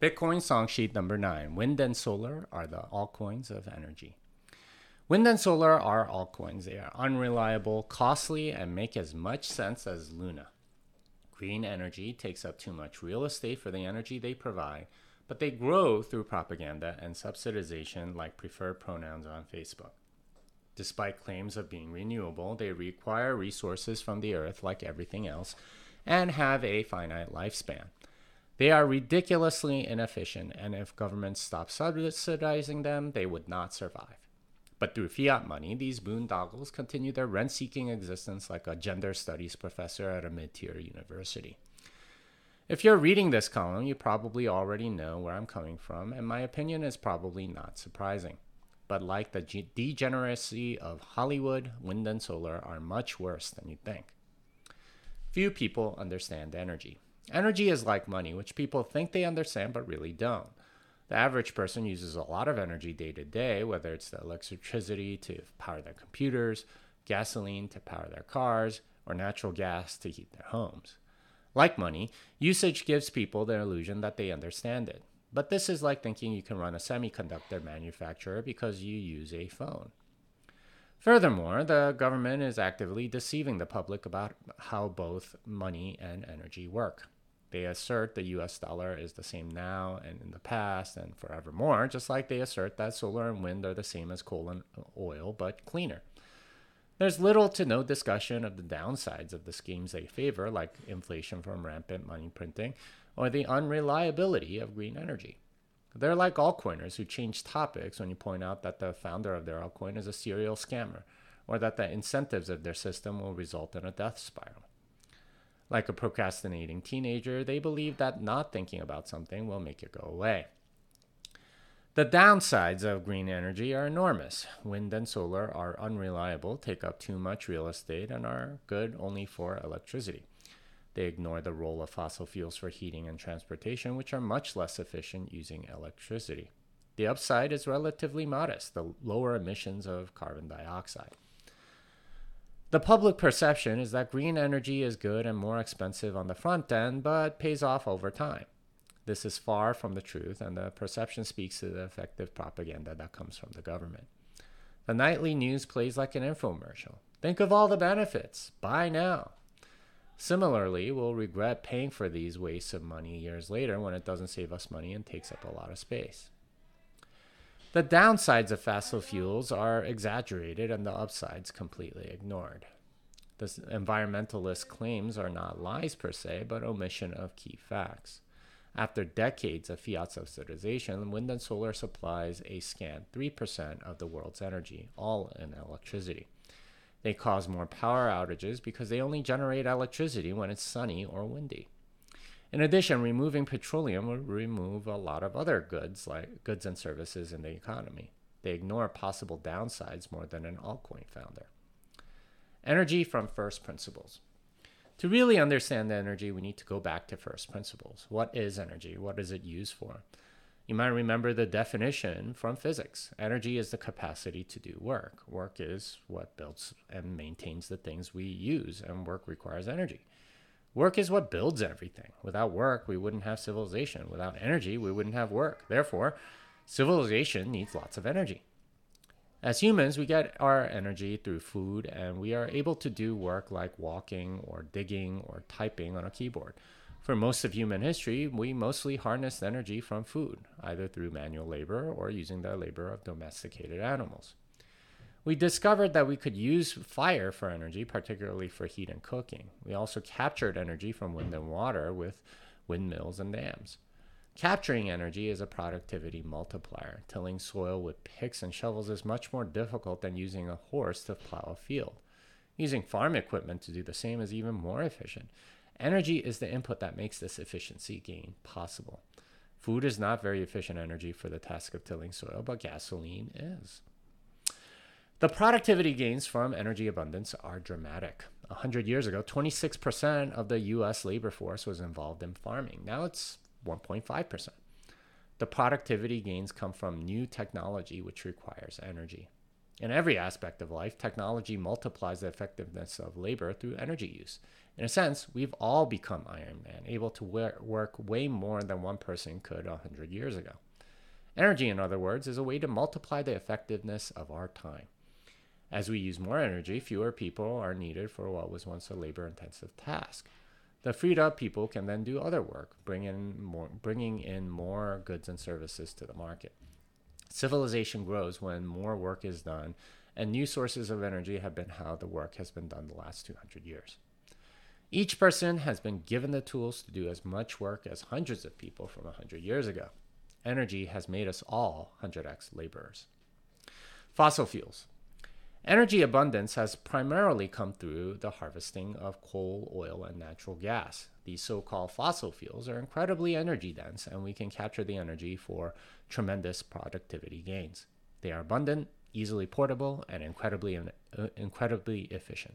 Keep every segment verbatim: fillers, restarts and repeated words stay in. Bitcoin song sheet number nine, wind and solar are the altcoins of energy. Wind and solar are altcoins. They are unreliable, costly, and make as much sense as Luna. Green energy takes up too much real estate for the energy they provide, but they grow through propaganda and subsidization like preferred pronouns on Facebook. Despite claims of being renewable, they require resources from the earth like everything else and have a finite lifespan. They are ridiculously inefficient, and if governments stopped subsidizing them, they would not survive. But through fiat money, these boondoggles continue their rent-seeking existence like a gender studies professor at a mid-tier university. If you're reading this column, you probably already know where I'm coming from, and my opinion is probably not surprising. But like the g- degeneracy of Hollywood, wind and solar are much worse than you think. Few people understand energy. Energy is like money, which people think they understand but really don't. The average person uses a lot of energy day to day, whether it's the electricity to power their computers, gasoline to power their cars, or natural gas to heat their homes. Like money, usage gives people the illusion that they understand it. But this is like thinking you can run a semiconductor manufacturer because you use a phone. Furthermore, the government is actively deceiving the public about how both money and energy work. They assert the U S dollar is the same now and in the past and forevermore, just like they assert that solar and wind are the same as coal and oil, but cleaner. There's little to no discussion of the downsides of the schemes they favor, like inflation from rampant money printing, or the unreliability of green energy. They're like altcoiners who change topics when you point out that the founder of their altcoin is a serial scammer, or that the incentives of their system will result in a death spiral. Like a procrastinating teenager, they believe that not thinking about something will make it go away. The downsides of green energy are enormous. Wind and solar are unreliable, take up too much real estate, and are good only for electricity. They ignore the role of fossil fuels for heating and transportation, which are much less efficient using electricity. The upside is relatively modest, the lower emissions of carbon dioxide. The public perception is that green energy is good and more expensive on the front end, but pays off over time. This is far from the truth, and the perception speaks to the effective propaganda that comes from the government. The nightly news plays like an infomercial. Think of all the benefits. Buy now. Similarly, we'll regret paying for these wastes of money years later when it doesn't save us money and takes up a lot of space. The downsides of fossil fuels are exaggerated and the upsides completely ignored. The environmentalist claims are not lies per se, but omission of key facts. After decades of fiat subsidization, wind and solar supplies a scant three percent of the world's energy, all in electricity. They cause more power outages because they only generate electricity when it's sunny or windy. In addition, removing petroleum would remove a lot of other goods like goods and services in the economy. They ignore possible downsides more than an altcoin founder. Energy from first principles. To really understand the energy, we need to go back to first principles. What is energy? What is it used for? You might remember the definition from physics. Energy is the capacity to do work. Work is what builds and maintains the things we use, and work requires energy. Work is what builds everything. Without work, we wouldn't have civilization. Without energy, we wouldn't have work. Therefore, civilization needs lots of energy. As humans, we get our energy through food, and we are able to do work like walking or digging or typing on a keyboard. For most of human history, we mostly harnessed energy from food, either through manual labor or using the labor of domesticated animals. We discovered that we could use fire for energy, particularly for heat and cooking. We also captured energy from wind and water with windmills and dams. Capturing energy is a productivity multiplier. Tilling soil with picks and shovels is much more difficult than using a horse to plow a field. Using farm equipment to do the same is even more efficient. Energy is the input that makes this efficiency gain possible. Food is not very efficient energy for the task of tilling soil, but gasoline is. The productivity gains from energy abundance are dramatic. one hundred years ago, twenty-six percent of the U S labor force was involved in farming. Now it's one point five percent. The productivity gains come from new technology, which requires energy. In every aspect of life, technology multiplies the effectiveness of labor through energy use. In a sense, we've all become Iron Man, able to work way more than one person could one hundred years ago. Energy, in other words, is a way to multiply the effectiveness of our time. As we use more energy, fewer people are needed for what was once a labor-intensive task. The freed up people can then do other work, bring in more, bringing in more goods and services to the market. Civilization grows when more work is done, and new sources of energy have been how the work has been done the last two hundred years. Each person has been given the tools to do as much work as hundreds of people from one hundred years ago. Energy has made us all one hundred x laborers. Fossil fuels. Energy abundance has primarily come through the harvesting of coal, oil, and natural gas. These so-called fossil fuels are incredibly energy dense, and we can capture the energy for tremendous productivity gains. They are abundant, easily portable, and incredibly, uh, incredibly efficient.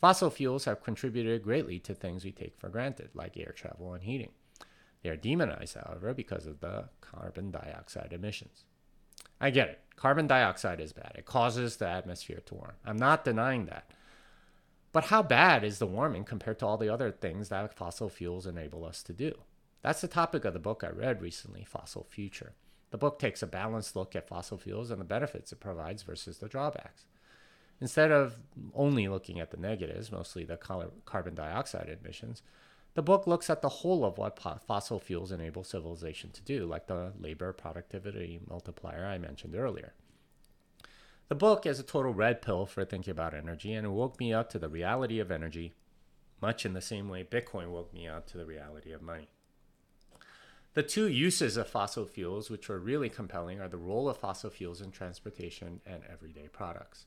Fossil fuels have contributed greatly to things we take for granted, like air travel and heating. They are demonized, however, because of the carbon dioxide emissions. I get it. Carbon dioxide is bad. It causes the atmosphere to warm. I'm not denying that. But how bad is the warming compared to all the other things that fossil fuels enable us to do? That's the topic of the book I read recently, Fossil Future. The book takes a balanced look at fossil fuels and the benefits it provides versus the drawbacks. Instead of only looking at the negatives, mostly the carbon dioxide emissions, the book looks at the whole of what po- fossil fuels enable civilization to do, like the labor productivity multiplier I mentioned earlier. The book is a total red pill for thinking about energy, and it woke me up to the reality of energy, much in the same way Bitcoin woke me up to the reality of money. The two uses of fossil fuels, which are really compelling, are the role of fossil fuels in transportation and everyday products.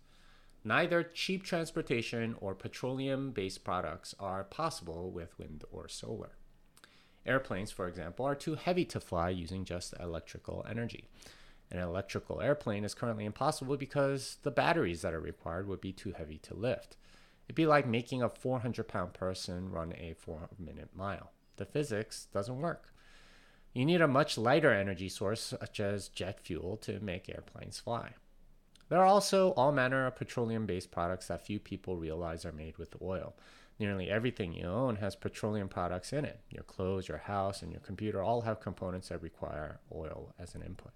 Neither cheap transportation or petroleum-based products are possible with wind or solar. Airplanes, for example, are too heavy to fly using just electrical energy. An electrical airplane is currently impossible because the batteries that are required would be too heavy to lift. It'd be like making a four hundred pound person run a four minute mile. The physics doesn't work. You need a much lighter energy source, such as jet fuel, to make airplanes fly. There are also all manner of petroleum-based products that few people realize are made with oil. Nearly everything you own has petroleum products in it. Your clothes, your house, and your computer all have components that require oil as an input.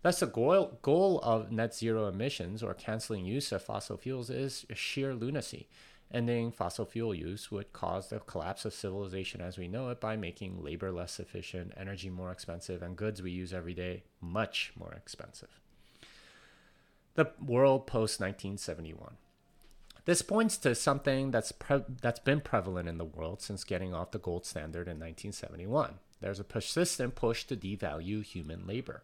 Thus, the goal, goal of net zero emissions or canceling use of fossil fuels is sheer lunacy. Ending fossil fuel use would cause the collapse of civilization as we know it by making labor less efficient, energy more expensive, and goods we use every day much more expensive. The world post nineteen seventy-one. This points to something that's pre- that's been prevalent in the world since getting off the gold standard in nineteen seventy-one. There's a persistent push to devalue human labor.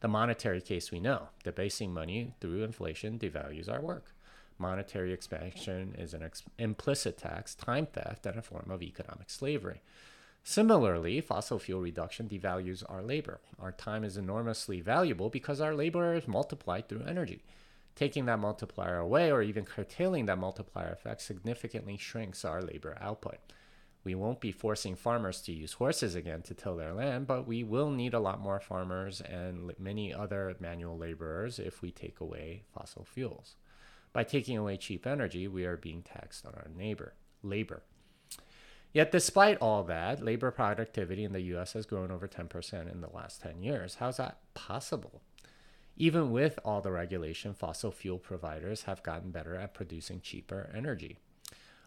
The monetary case we know, debasing money through inflation devalues our work. Monetary expansion is an ex- implicit tax, time theft, and a form of economic slavery. Similarly, fossil fuel reduction devalues our labor. Our time is enormously valuable because our labor is multiplied through energy. Taking that multiplier away or even curtailing that multiplier effect significantly shrinks our labor output. We won't be forcing farmers to use horses again to till their land, but we will need a lot more farmers and many other manual laborers if we take away fossil fuels. By taking away cheap energy, we are being taxed on our neighbor, labor. Yet despite all that, labor productivity in the U S has grown over ten percent in the last ten years. How's that possible? Even with all the regulation, fossil fuel providers have gotten better at producing cheaper energy.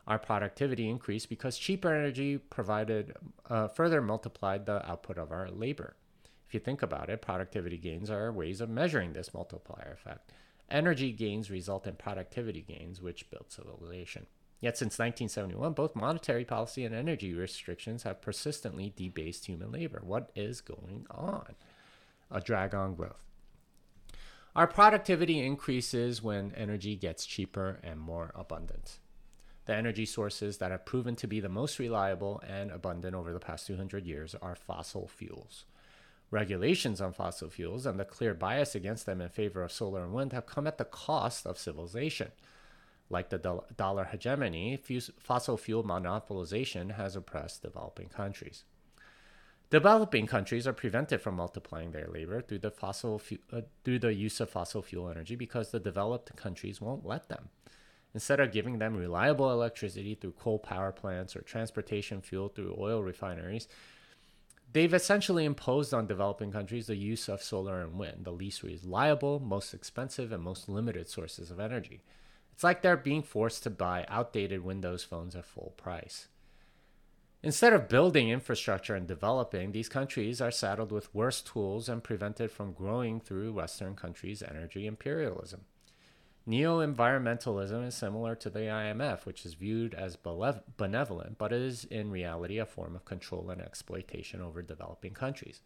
Our productivity increased because cheaper energy provided uh, further multiplied the output of our labor. If you think about it, productivity gains are ways of measuring this multiplier effect. Energy gains result in productivity gains, which build civilization. Yet since nineteen seventy-one, both monetary policy and energy restrictions have persistently debased human labor. What is going on? A drag on growth. Our productivity increases when energy gets cheaper and more abundant. The energy sources that have proven to be the most reliable and abundant over the past two hundred years are fossil fuels. Regulations on fossil fuels and the clear bias against them in favor of solar and wind have come at the cost of civilization. Like the dollar hegemony, fossil fuel monopolization has oppressed developing countries. Developing countries are prevented from multiplying their labor through the fossil fu- uh, through the use of fossil fuel energy because the developed countries won't let them. Instead of giving them reliable electricity through coal power plants or transportation fuel through oil refineries, they've essentially imposed on developing countries the use of solar and wind, the least reliable, most expensive, and most limited sources of energy. It's like they're being forced to buy outdated Windows phones at full price. Instead of building infrastructure and developing, these countries are saddled with worse tools and prevented from growing through Western countries' energy imperialism. Neo-environmentalism is similar to the I M F, which is viewed as benevolent, but is in reality a form of control and exploitation over developing countries.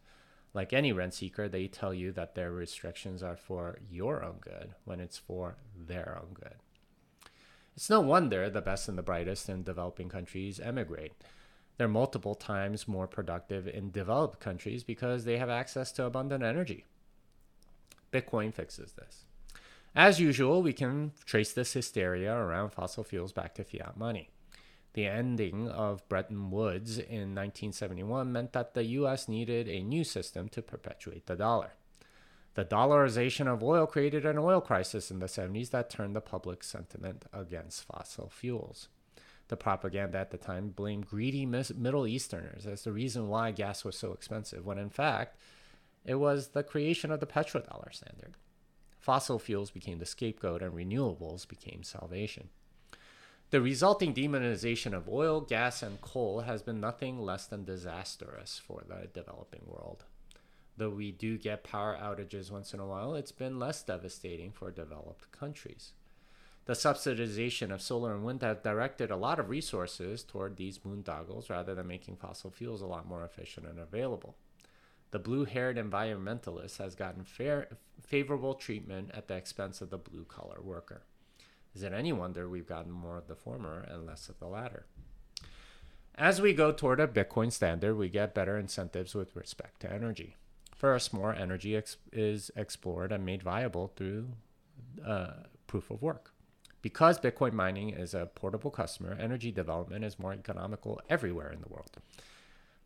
Like any rent seeker, they tell you that their restrictions are for your own good, when it's for their own good. It's no wonder the best and the brightest in developing countries emigrate. They're multiple times more productive in developed countries because they have access to abundant energy. Bitcoin fixes this. As usual, we can trace this hysteria around fossil fuels back to fiat money. The ending of Bretton Woods in nineteen seventy-one meant that the U S needed a new system to perpetuate the dollar. The dollarization of oil created an oil crisis in the seventies that turned the public sentiment against fossil fuels. The propaganda at the time blamed greedy Middle Easterners as the reason why gas was so expensive, when in fact, it was the creation of the petrodollar standard. Fossil fuels became the scapegoat and renewables became salvation. The resulting demonization of oil, gas, and coal has been nothing less than disastrous for the developing world. Though we do get power outages once in a while, it's been less devastating for developed countries. The subsidization of solar and wind have directed a lot of resources toward these boondoggles rather than making fossil fuels a lot more efficient and available. The blue-haired environmentalist has gotten fair, favorable treatment at the expense of the blue-collar worker. Is it any wonder we've gotten more of the former and less of the latter? As we go toward a Bitcoin standard, we get better incentives with respect to energy. First, more energy ex- is explored and made viable through uh, proof of work. Because Bitcoin mining is a portable customer, energy development is more economical everywhere in the world.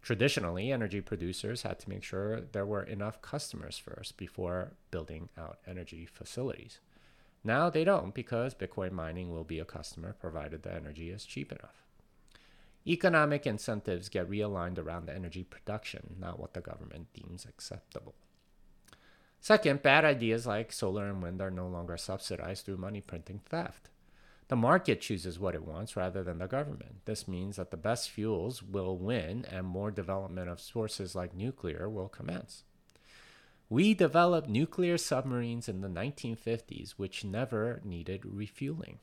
Traditionally, energy producers had to make sure there were enough customers first before building out energy facilities. Now they don't, because Bitcoin mining will be a customer provided the energy is cheap enough. Economic incentives get realigned around the energy production, not what the government deems acceptable. Second, bad ideas like solar and wind are no longer subsidized through money printing theft. The market chooses what it wants rather than the government. This means that the best fuels will win and more development of sources like nuclear will commence. We developed nuclear submarines in the nineteen fifties, which never needed refueling.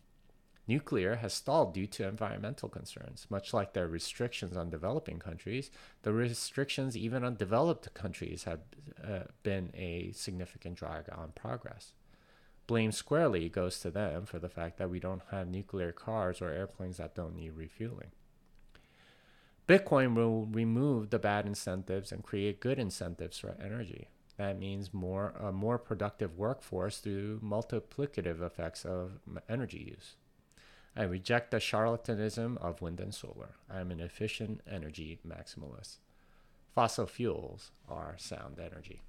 Nuclear has stalled due to environmental concerns. Much like their restrictions on developing countries, the restrictions even on developed countries have uh, been a significant drag on progress. Blame squarely goes to them for the fact that we don't have nuclear cars or airplanes that don't need refueling. Bitcoin will remove the bad incentives and create good incentives for energy. That means more a more productive workforce through multiplicative effects of energy use. I reject the charlatanism of wind and solar. I am an efficient energy maximalist. Fossil fuels are sound energy.